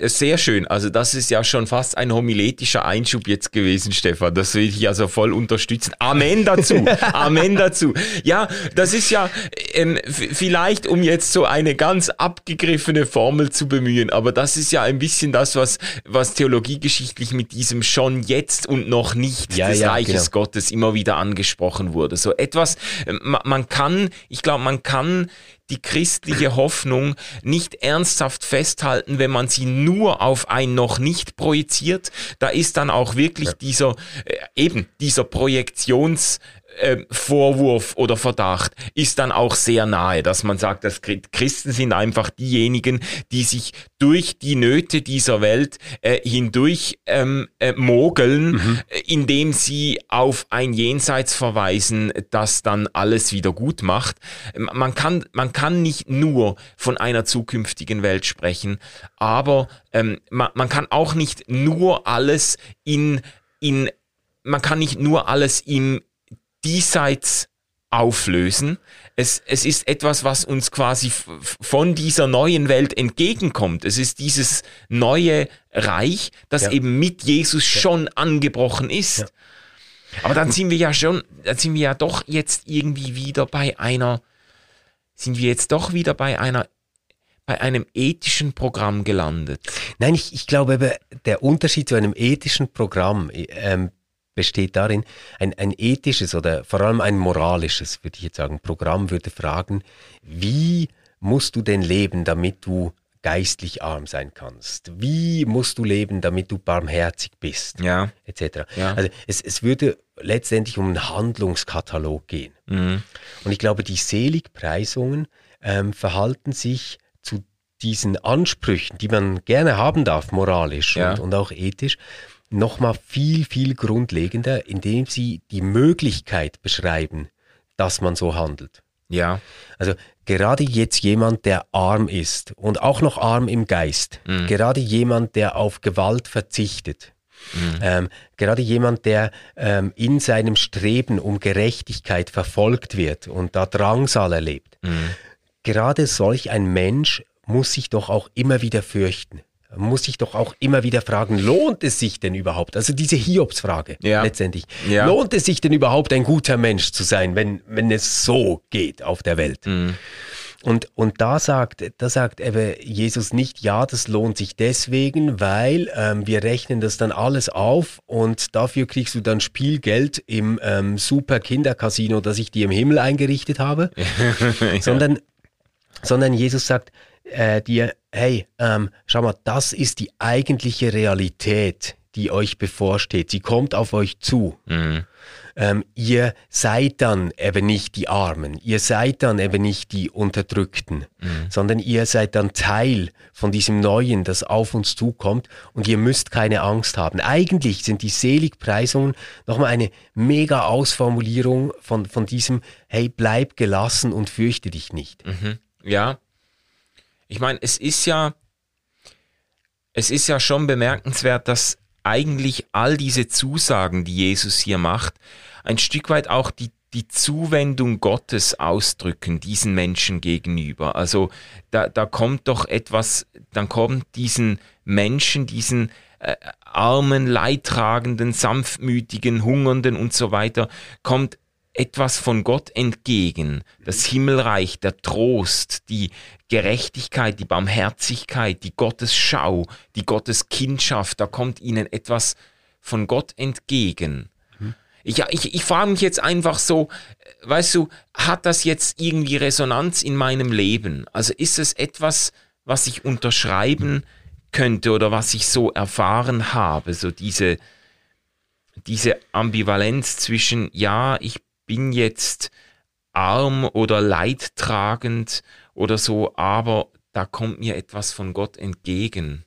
sehr schön. Also das ist ja schon fast ein homiletischer Einschub jetzt gewesen, Stefan. Das will ich also voll unterstützen. Amen dazu. Amen dazu. Ja, das ist ja ähm, vielleicht, um jetzt so eine ganz abgegriffene Formel zu bemühen, aber das ist ja ein bisschen das, was, was theologiegeschichtlich mit diesem schon jetzt und noch nicht ja, des ja, Reiches genau. Gottes immer wieder angesprochen wurde. So etwas, man kann, ich glaube, man kann die christliche Hoffnung nicht ernsthaft festhalten, wenn man sie nur auf ein noch nicht projiziert. Da ist dann auch wirklich ja. dieser, äh, eben dieser Projektions- Vorwurf oder Verdacht ist dann auch sehr nahe, dass man sagt, dass Christen sind einfach diejenigen, die sich durch die Nöte dieser Welt äh, hindurch ähm, äh, mogeln, mhm. indem sie auf ein Jenseits verweisen, das dann alles wieder gut macht. Man kann, man kann nicht nur von einer zukünftigen Welt sprechen, aber ähm, man, man kann auch nicht nur alles in, in man kann nicht nur alles im Diesseits auflösen. Es, es ist etwas, was uns quasi von dieser neuen Welt entgegenkommt. Es ist dieses neue Reich, das ja. eben mit Jesus ja. schon angebrochen ist. Ja. Aber dann sind wir ja schon, dann sind wir ja doch jetzt irgendwie wieder bei einer, sind wir jetzt doch wieder bei einer, bei einem ethischen Programm gelandet. Nein, ich, ich glaube, der Unterschied zu einem ethischen Programm, ähm, besteht darin, ein, ein ethisches oder vor allem ein moralisches, würde ich jetzt sagen, Programm würde fragen, wie musst du denn leben, damit du geistlich arm sein kannst? Wie musst du leben, damit du barmherzig bist? Ja. Etc. Ja. Also es, es würde letztendlich um einen Handlungskatalog gehen. Mhm. Und ich glaube, die Seligpreisungen ähm, verhalten sich zu diesen Ansprüchen, die man gerne haben darf, moralisch ja. und, und auch ethisch, nochmal viel, viel grundlegender, indem sie die Möglichkeit beschreiben, dass man so handelt. Ja. Also gerade jetzt jemand, der arm ist und auch noch arm im Geist, mhm. gerade jemand, der auf Gewalt verzichtet, mhm. ähm, gerade jemand, der ähm, in seinem Streben um Gerechtigkeit verfolgt wird und da Drangsal erlebt, mhm. gerade solch ein Mensch muss sich doch auch immer wieder fürchten. Muss ich doch auch immer wieder fragen, lohnt es sich denn überhaupt? Also diese Hiobsfrage ja. letztendlich. Ja. Lohnt es sich denn überhaupt, ein guter Mensch zu sein, wenn, wenn es so geht auf der Welt? Mhm. Und, und da sagt, da sagt Jesus nicht, ja, das lohnt sich deswegen, weil ähm, wir rechnen das dann alles auf und dafür kriegst du dann Spielgeld im ähm, super Kindercasino, das ich dir im Himmel eingerichtet habe. ja. sondern, sondern Jesus sagt, Äh, dir, hey, ähm, schau mal, das ist die eigentliche Realität, die euch bevorsteht. Sie kommt auf euch zu. Mhm. Ähm, ihr seid dann eben nicht die Armen, ihr seid dann eben nicht die Unterdrückten, mhm. sondern ihr seid dann Teil von diesem Neuen, das auf uns zukommt und ihr müsst keine Angst haben. Eigentlich sind die Seligpreisungen nochmal eine mega Ausformulierung von, von diesem, hey, bleib gelassen und fürchte dich nicht. Mhm. Ja. Ich meine, es ist ja, es ist ja schon bemerkenswert, dass eigentlich all diese Zusagen, die Jesus hier macht, ein Stück weit auch die, die Zuwendung Gottes ausdrücken, diesen Menschen gegenüber. Also da, da kommt doch etwas, dann kommt diesen Menschen, diesen äh, armen, leidtragenden, sanftmütigen, hungernden und so weiter, kommt etwas von Gott entgegen, das Himmelreich, der Trost, die Gerechtigkeit, die Barmherzigkeit, die Gottesschau, die Gotteskindschaft, da kommt ihnen etwas von Gott entgegen. Mhm. Ich, ich, ich frage mich jetzt einfach so, weißt du, hat das jetzt irgendwie Resonanz in meinem Leben? Also ist es etwas, was ich unterschreiben könnte oder was ich so erfahren habe, so diese, diese Ambivalenz zwischen, ja, ich bin jetzt arm oder leidtragend oder so, aber da kommt mir etwas von Gott entgegen.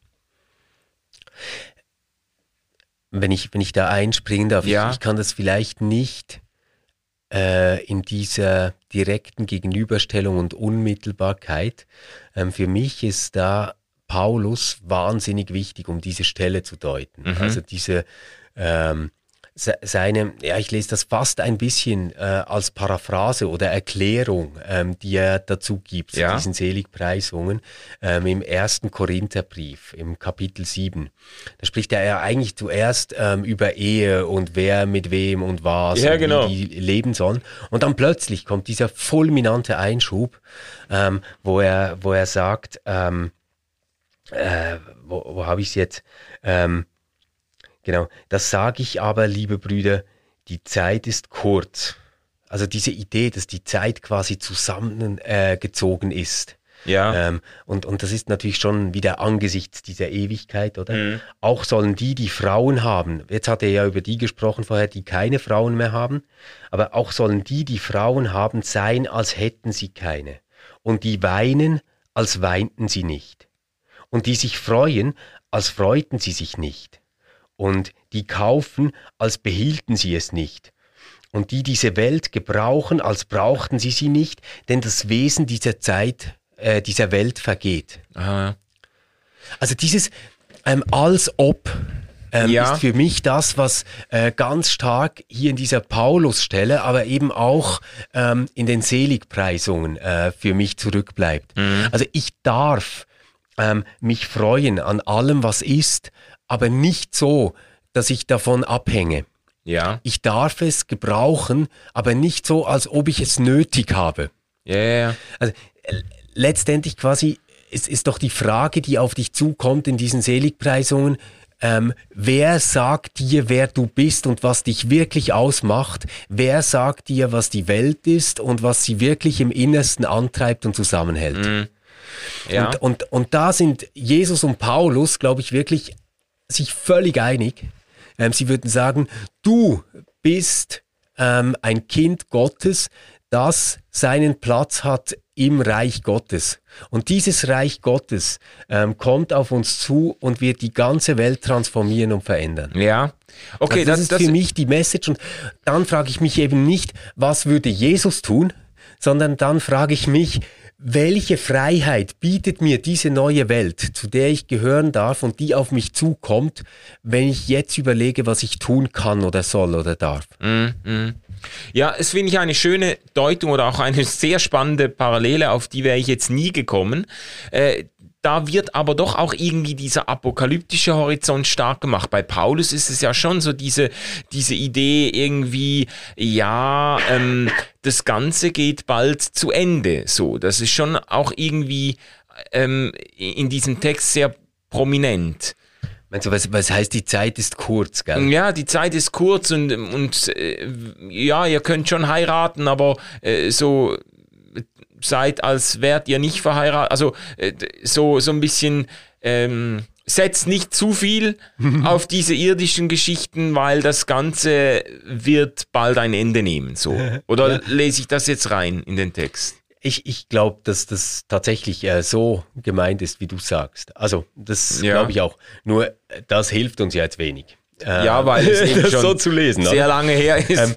Wenn ich, wenn ich da einspringen darf, ja. ich, ich kann das vielleicht nicht äh, in dieser direkten Gegenüberstellung und Unmittelbarkeit. Ähm, für mich ist da Paulus wahnsinnig wichtig, um diese Stelle zu deuten. Mhm. Also diese ähm, seine, ja, ich lese das fast ein bisschen äh, als Paraphrase oder Erklärung, ähm, die er dazu gibt, ja. zu diesen Seligpreisungen, ähm, im ersten Korintherbrief, im Kapitel sieben. Da spricht er ja eigentlich zuerst ähm, über Ehe und wer mit wem und was ja, und genau. wie die leben sollen. Und dann plötzlich kommt dieser fulminante Einschub, ähm, wo er, wo er sagt, ähm, äh, wo, wo habe ich es jetzt? Ähm, Genau, das sage ich aber, liebe Brüder, die Zeit ist kurz. Also diese Idee, dass die Zeit quasi zusammengezogen äh, ist. Ja. Ähm, und, und das ist natürlich schon wieder angesichts dieser Ewigkeit, oder? Mhm. Auch sollen die, die Frauen haben, jetzt hat er ja über die gesprochen vorher, die keine Frauen mehr haben, aber auch sollen die, die Frauen haben, sein, als hätten sie keine. Und die weinen, als weinten sie nicht. Und die sich freuen, als freuten sie sich nicht. Und die kaufen, als behielten sie es nicht. Und die diese Welt gebrauchen, als brauchten sie sie nicht, denn das Wesen dieser Zeit, äh, dieser Welt vergeht. Aha. Also dieses ähm, als ob ähm, ja. ist für mich das, was äh, ganz stark hier in dieser Paulusstelle, aber eben auch ähm, in den Seligpreisungen äh, für mich zurückbleibt. Mhm. Also ich darf ähm, mich freuen an allem, was ist, aber nicht so, dass ich davon abhänge. Ja. Ich darf es gebrauchen, aber nicht so, als ob ich es nötig habe. Ja, ja, ja. Also letztendlich quasi, es ist doch die Frage, die auf dich zukommt in diesen Seligpreisungen, ähm, wer sagt dir, wer du bist und was dich wirklich ausmacht? Wer sagt dir, was die Welt ist und was sie wirklich im Innersten antreibt und zusammenhält? Mhm. Ja. Und, und, und da sind Jesus und Paulus, glaube ich, wirklich sich völlig einig. Ähm, sie würden sagen, du bist ähm, ein Kind Gottes, das seinen Platz hat im Reich Gottes. Und dieses Reich Gottes ähm, kommt auf uns zu und wird die ganze Welt transformieren und verändern. Ja, okay, also das, das ist das für mich die Message. Und dann frage ich mich eben nicht, was würde Jesus tun, sondern dann frage ich mich, welche Freiheit bietet mir diese neue Welt, zu der ich gehören darf und die auf mich zukommt, wenn ich jetzt überlege, was ich tun kann oder soll oder darf? Mm-hmm. Ja, es finde ich eine schöne Deutung oder auch eine sehr spannende Parallele, auf die wäre ich jetzt nie gekommen. Äh, Da wird aber doch auch irgendwie dieser apokalyptische Horizont stark gemacht. Bei Paulus ist es ja schon so diese, diese Idee irgendwie, ja, ähm, das Ganze geht bald zu Ende. So, das ist schon auch irgendwie ähm, in diesem Text sehr prominent. Also was, was heißt, die Zeit ist kurz, gell? Ja, die Zeit ist kurz und, und äh, ja, ihr könnt schon heiraten, aber äh, so... seid, als wärt ihr nicht verheiratet, also so, so ein bisschen, ähm, setzt nicht zu viel auf diese irdischen Geschichten, weil das Ganze wird bald ein Ende nehmen. So. Oder ja. Lese ich das jetzt rein in den Text? Ich, ich glaube, dass das tatsächlich äh, so gemeint ist, wie du sagst. Also das ja. glaube ich auch. Nur das hilft uns ja jetzt wenig. Äh, ja, weil es eben schon so zu lesen, sehr lange her ist. Ähm,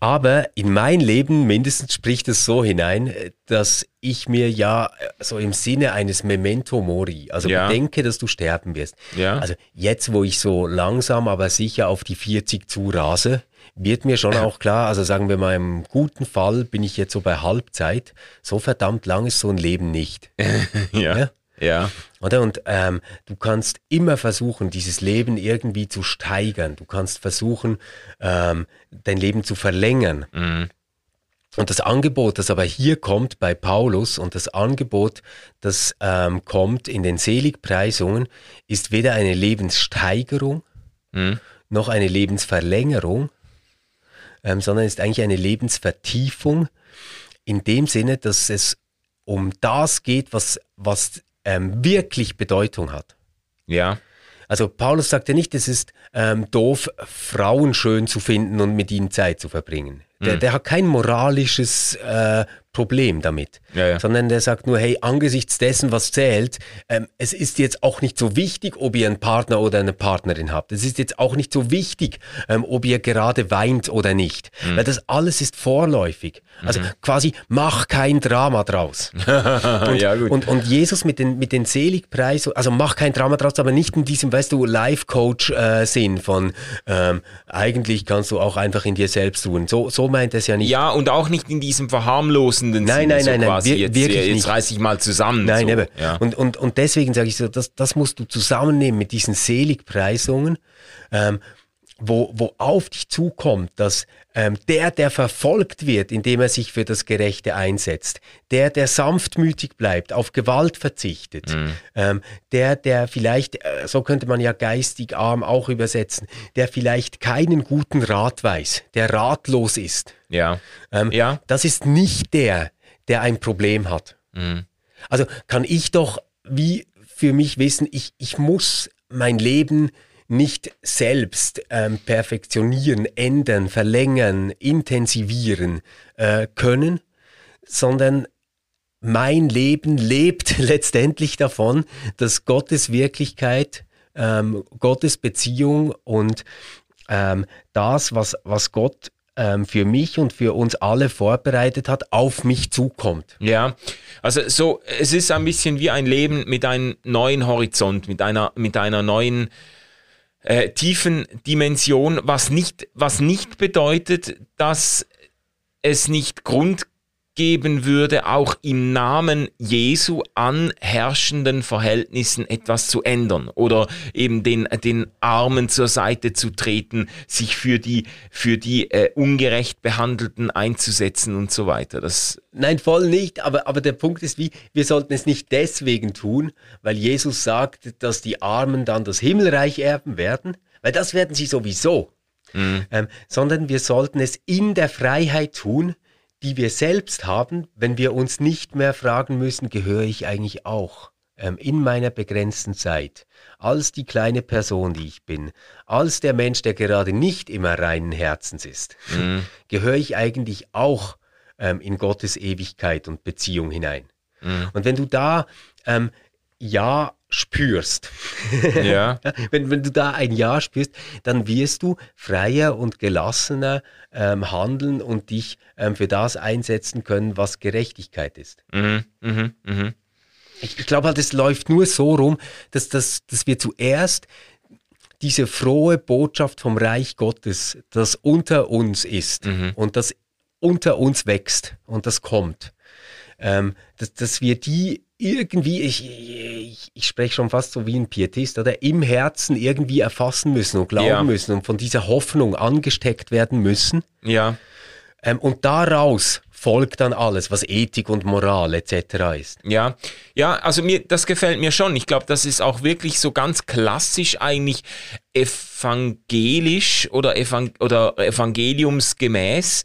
Aber in mein Leben mindestens spricht es so hinein, dass ich mir ja so im Sinne eines Memento Mori, also ja. bedenke, dass du sterben wirst. Ja. Also jetzt, wo ich so langsam, aber sicher auf die vierzig zu rase, wird mir schon auch klar, also sagen wir mal, im guten Fall bin ich jetzt so bei Halbzeit, so verdammt lang ist so ein Leben nicht. ja. ja. Ja. Oder? Und ähm, du kannst immer versuchen, dieses Leben irgendwie zu steigern. Du kannst versuchen, ähm, dein Leben zu verlängern. Mhm. Und das Angebot, das aber hier kommt bei Paulus und das Angebot, das ähm, kommt in den Seligpreisungen, ist weder eine Lebenssteigerung mhm. noch eine Lebensverlängerung, ähm, sondern ist eigentlich eine Lebensvertiefung in dem Sinne, dass es um das geht, was, was ähm, wirklich Bedeutung hat. Ja. Also Paulus sagt ja nicht, es ist ähm, doof, Frauen schön zu finden und mit ihnen Zeit zu verbringen. Der, mhm. der hat kein moralisches äh, Problem damit, ja, ja. sondern der sagt nur, hey, angesichts dessen, was zählt, ähm, es ist jetzt auch nicht so wichtig, ob ihr einen Partner oder eine Partnerin habt. Es ist jetzt auch nicht so wichtig, ähm, ob ihr gerade weint oder nicht. Mhm. Weil das alles ist vorläufig. Also mhm. quasi, mach kein Drama draus. und, ja, gut. Und, und Jesus mit den, mit den Seligpreisungen, also mach kein Drama draus, aber nicht in diesem, weißt du, Life-Coach-Sinn von ähm, eigentlich kannst du auch einfach in dir selbst tun. So, so meint er es ja nicht. Ja, und auch nicht in diesem verharmlosenden nein, Sinn. Nein, so nein, quasi nein, wir, jetzt, wirklich jetzt reiß ich mal zusammen. Nein, so. ja. und, und, und deswegen sage ich so, das, das musst du zusammennehmen mit diesen Seligpreisungen, ähm, wo, wo auf dich zukommt, dass ähm, der, der verfolgt wird, indem er sich für das Gerechte einsetzt, der, der sanftmütig bleibt, auf Gewalt verzichtet, mhm. ähm, der, der vielleicht, so könnte man ja geistig arm auch übersetzen, der vielleicht keinen guten Rat weiß, der ratlos ist. Ja. Ähm, ja. Das ist nicht der, der ein Problem hat. Mhm. Also kann ich doch wie für mich wissen, ich, ich muss mein Leben nicht selbst ähm, perfektionieren, ändern, verlängern, intensivieren äh, können, sondern mein Leben lebt letztendlich davon, dass Gottes Wirklichkeit, ähm, Gottes Beziehung und ähm, das, was, was Gott ähm, für mich und für uns alle vorbereitet hat, auf mich zukommt. Ja, also so, es ist ein bisschen wie ein Leben mit einem neuen Horizont, mit einer, mit einer neuen Äh, tiefen Dimension, was nicht, was nicht bedeutet, dass es nicht Grund geben würde, auch im Namen Jesu an herrschenden Verhältnissen etwas zu ändern oder eben den, den Armen zur Seite zu treten, sich für die, für die äh, ungerecht Behandelten einzusetzen und so weiter. Das Nein, voll nicht, aber, aber der Punkt ist, wie, wir sollten es nicht deswegen tun, weil Jesus sagt, dass die Armen dann das Himmelreich erben werden, weil das werden sie sowieso, mhm. ähm, sondern wir sollten es in der Freiheit tun, die wir selbst haben, wenn wir uns nicht mehr fragen müssen, gehöre ich eigentlich auch ähm, in meiner begrenzten Zeit, als die kleine Person, die ich bin, als der Mensch, der gerade nicht immer reinen Herzens ist, mhm. gehöre ich eigentlich auch ähm, in Gottes Ewigkeit und Beziehung hinein. Mhm. Und wenn du da ähm, Ja spürst, ja. wenn, wenn du da ein Ja spürst, dann wirst du freier und gelassener ähm, handeln und dich ähm, für das einsetzen können, was Gerechtigkeit ist. Mhm. Mhm. Mhm. Ich, ich glaube halt, es läuft nur so rum, dass, dass, dass wir zuerst diese frohe Botschaft vom Reich Gottes, das unter uns ist mhm. und das unter uns wächst und das kommt, ähm, dass, dass wir die irgendwie, ich, ich, ich spreche schon fast so wie ein Pietist, oder im Herzen irgendwie erfassen müssen und glauben ja. müssen und von dieser Hoffnung angesteckt werden müssen. Ja. Ähm, und daraus folgt dann alles, was Ethik und Moral et cetera ist. Ja, ja, also mir, das gefällt mir schon. Ich glaube, das ist auch wirklich so ganz klassisch eigentlich evangelisch oder, evang oder evangeliumsgemäß,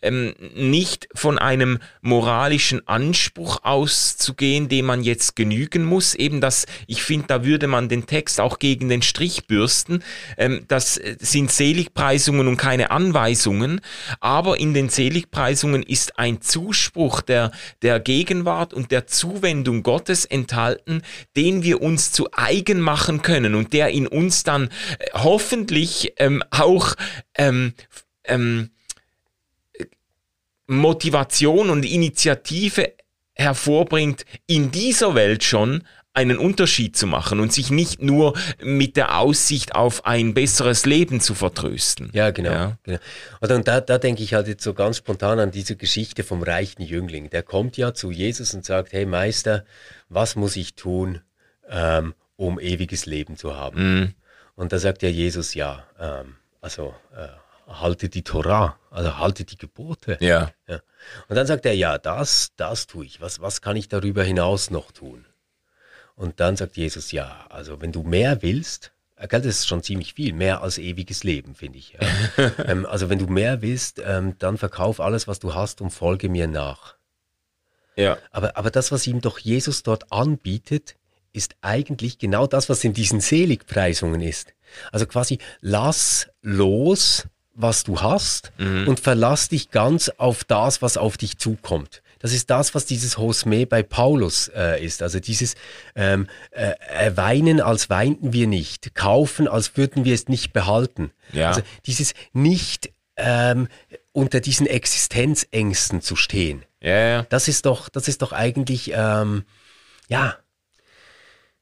ähm, nicht von einem moralischen Anspruch auszugehen, dem man jetzt genügen muss. Eben das, ich finde, da würde man den Text auch gegen den Strich bürsten. Ähm, das sind Seligpreisungen und keine Anweisungen, aber in den Seligpreisungen ist ein Zuspruch der, der Gegenwart und der Zuwendung Gottes enthalten, den wir uns zu eigen machen können und der in uns dann hoffentlich ähm, auch ähm, ähm, Motivation und Initiative hervorbringt, in dieser Welt schon einen Unterschied zu machen und sich nicht nur mit der Aussicht auf ein besseres Leben zu vertrösten. Ja, genau. Ja. genau. Und dann, da, da denke ich halt jetzt so ganz spontan an diese Geschichte vom reichen Jüngling. Der kommt ja zu Jesus und sagt, hey Meister, was muss ich tun, ähm, um ewiges Leben zu haben? Mhm. Und da sagt ja Jesus, ja, ähm, also äh, halte die Tora, also halte die Gebote. Ja. ja. Und dann sagt er, ja, das, das tue ich. Was, was kann ich darüber hinaus noch tun? Und dann sagt Jesus, ja, also wenn du mehr willst, das ist schon ziemlich viel, mehr als ewiges Leben, finde ich. Ja. ähm, also wenn du mehr willst, ähm, dann verkauf alles, was du hast und folge mir nach. Ja. Aber, aber das, was ihm doch Jesus dort anbietet, ist eigentlich genau das, was in diesen Seligpreisungen ist. Also quasi lass los, was du hast mhm. und verlass dich ganz auf das, was auf dich zukommt. Das ist das, was dieses Hosme bei Paulus äh, ist. Also dieses ähm, äh, Weinen, als weinten wir nicht. Kaufen, als würden wir es nicht behalten. Ja. Also dieses nicht ähm, unter diesen Existenzängsten zu stehen. Ja, ja. Das ist doch, das ist doch eigentlich, ähm, ja,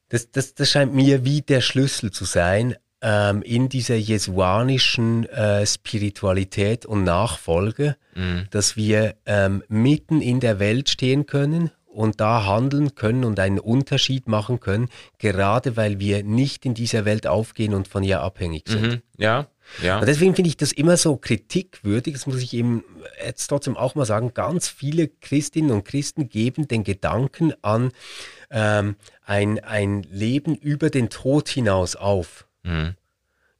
Das, das, das scheint mir wie der Schlüssel zu sein ähm, in dieser jesuanischen äh, Spiritualität und Nachfolge, mhm. dass wir ähm, mitten in der Welt stehen können und da handeln können und einen Unterschied machen können, gerade weil wir nicht in dieser Welt aufgehen und von ihr abhängig sind. Mhm. Ja, ja. Und deswegen finde ich das immer so kritikwürdig, das muss ich eben jetzt trotzdem auch mal sagen, ganz viele Christinnen und Christen geben den Gedanken an ähm, ein, ein Leben über den Tod hinaus auf. Mhm.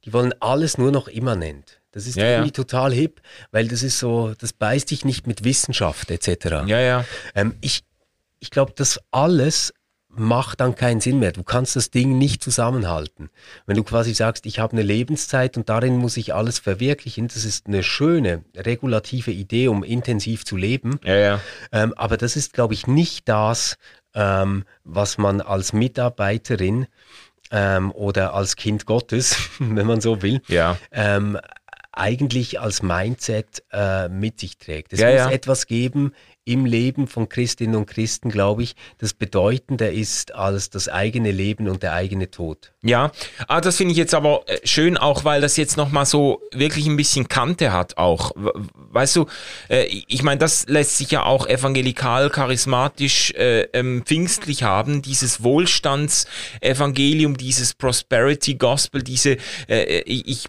Die wollen alles nur noch immanent. Das ist ja, irgendwie ja. total hip, weil das ist so, das beißt dich nicht mit Wissenschaft et cetera. Ja, ja. Ähm, ich ich glaube, das alles macht dann keinen Sinn mehr. Du kannst das Ding nicht zusammenhalten. Wenn du quasi sagst, ich habe eine Lebenszeit und darin muss ich alles verwirklichen, das ist eine schöne, regulative Idee, um intensiv zu leben. Ja, ja. Ähm, aber das ist, glaube ich, nicht das, ähm, was man als Mitarbeiterin ähm, oder als Kind Gottes, wenn man so will, ja. ähm, eigentlich als Mindset äh, mit sich trägt. Es ja, muss ja. etwas geben im Leben von Christinnen und Christen, glaube ich, das bedeutender ist als das eigene Leben und der eigene Tod. Ja, ah, das finde ich jetzt aber schön auch, weil das jetzt nochmal so wirklich ein bisschen Kante hat auch. Weißt du, äh, ich meine, das lässt sich ja auch evangelikal, charismatisch, äh, ähm, pfingstlich haben, dieses Wohlstandsevangelium, dieses Prosperity Gospel, diese, äh, ich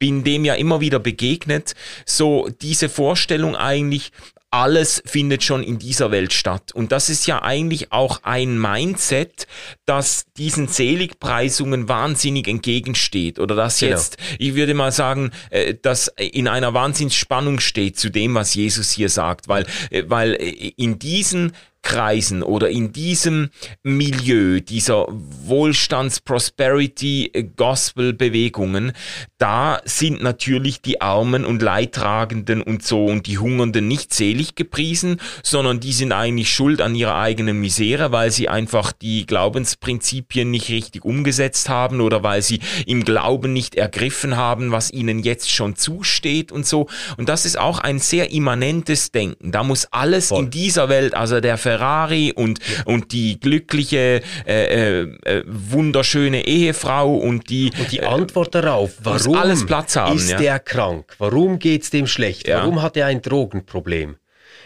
bin dem ja immer wieder begegnet, so diese Vorstellung eigentlich, alles findet schon in dieser Welt statt. Und das ist ja eigentlich auch ein Mindset, das diesen Seligpreisungen wahnsinnig entgegensteht. Oder das genau. jetzt, ich würde mal sagen, das in einer Wahnsinnsspannung steht zu dem, was Jesus hier sagt. Weil, weil in diesen Kreisen oder in diesem Milieu dieser Wohlstands-Prosperity-Gospel-Bewegungen, da sind natürlich die Armen und Leidtragenden und so und die Hungernden nicht selig gepriesen, sondern die sind eigentlich schuld an ihrer eigenen Misere, weil sie einfach die Glaubensprinzipien nicht richtig umgesetzt haben oder weil sie im Glauben nicht ergriffen haben, was ihnen jetzt schon zusteht und so. Und das ist auch ein sehr immanentes Denken. Da muss alles Voll. in dieser Welt, also der Ferrari und, und die glückliche, äh, äh, wunderschöne Ehefrau und die... Und die Antwort äh, darauf, warum alles Platz haben, ist ja. der krank? Warum geht es dem schlecht? Ja. Warum hat er ein Drogenproblem?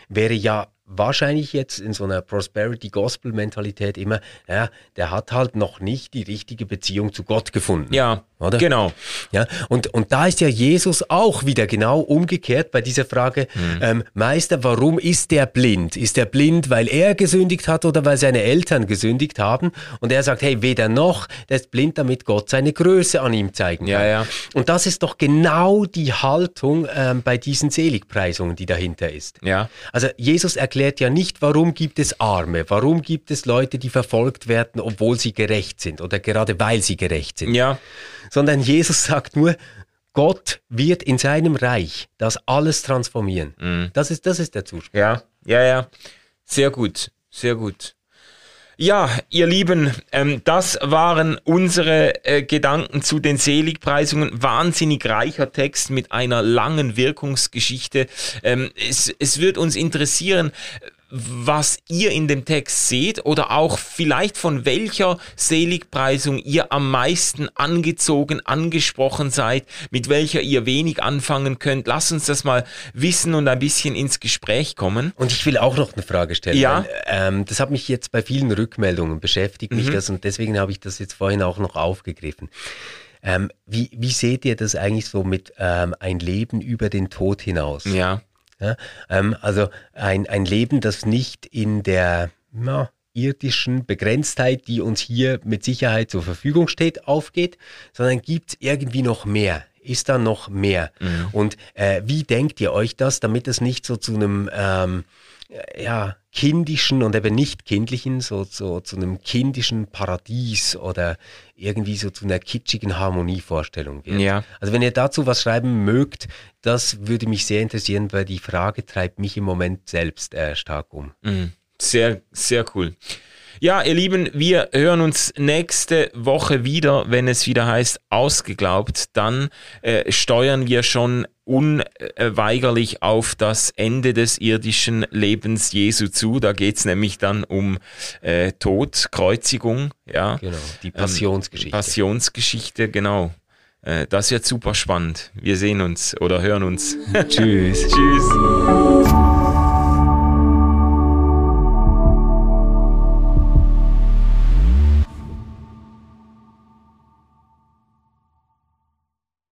Wäre ja wahrscheinlich jetzt in so einer Prosperity-Gospel-Mentalität immer, ja, der hat halt noch nicht die richtige Beziehung zu Gott gefunden. Ja, oder? Genau. Ja, und, und da ist ja Jesus auch wieder genau umgekehrt bei dieser Frage, mhm. ähm, Meister, warum ist der blind? Ist der blind, weil er gesündigt hat oder weil seine Eltern gesündigt haben? Und er sagt, hey, weder noch, der ist blind, damit Gott seine Größe an ihm zeigen kann. Ja, ja. Und das ist doch genau die Haltung ähm, bei diesen Seligpreisungen, die dahinter ist. Ja. Also Jesus erklärt ja nicht, warum gibt es Arme, warum gibt es Leute, die verfolgt werden, obwohl sie gerecht sind oder gerade weil sie gerecht sind. Ja. Sondern Jesus sagt nur, Gott wird in seinem Reich das alles transformieren. Mhm. Das ist, das ist der Zuspruch. Ja, ja, ja. Sehr gut, sehr gut. Ja, ihr Lieben, ähm, das waren unsere äh, Gedanken zu den Seligpreisungen. Wahnsinnig reicher Text mit einer langen Wirkungsgeschichte. Ähm, es, es wird uns interessieren, was ihr in dem Text seht oder auch vielleicht von welcher Seligpreisung ihr am meisten angezogen, angesprochen seid, mit welcher ihr wenig anfangen könnt. Lasst uns das mal wissen und ein bisschen ins Gespräch kommen. Und ich will auch noch eine Frage stellen. Ja. Weil, ähm, das hat mich jetzt bei vielen Rückmeldungen beschäftigt, mich mhm. das, und deswegen habe ich das jetzt vorhin auch noch aufgegriffen. Ähm, wie, wie seht ihr das eigentlich so mit ähm, ein Leben über den Tod hinaus? Ja. Ja, ähm, also ein, ein Leben, das nicht in der na, irdischen Begrenztheit, die uns hier mit Sicherheit zur Verfügung steht, aufgeht, sondern gibt es irgendwie noch mehr? Ist da noch mehr? Mhm. Und äh, wie denkt ihr euch das, damit es nicht so zu einem ähm, ja, kindischen und eben nicht kindlichen, so, so zu einem kindischen Paradies oder irgendwie so zu einer kitschigen Harmonievorstellung wird? Ja. Also wenn ihr dazu was schreiben mögt, das würde mich sehr interessieren, weil die Frage treibt mich im Moment selbst äh, stark um. Mhm. Sehr, sehr cool. Ja, ihr Lieben, wir hören uns nächste Woche wieder, wenn es wieder heißt Ausgeglaubt. Dann äh, steuern wir schon unweigerlich auf das Ende des irdischen Lebens Jesu zu. Da geht es nämlich dann um äh, Tod, Kreuzigung. Ja. Genau, die Passionsgeschichte. Ähm, Passionsgeschichte, genau. Äh, das wird super spannend. Wir sehen uns oder hören uns. Tschüss. Tschüss.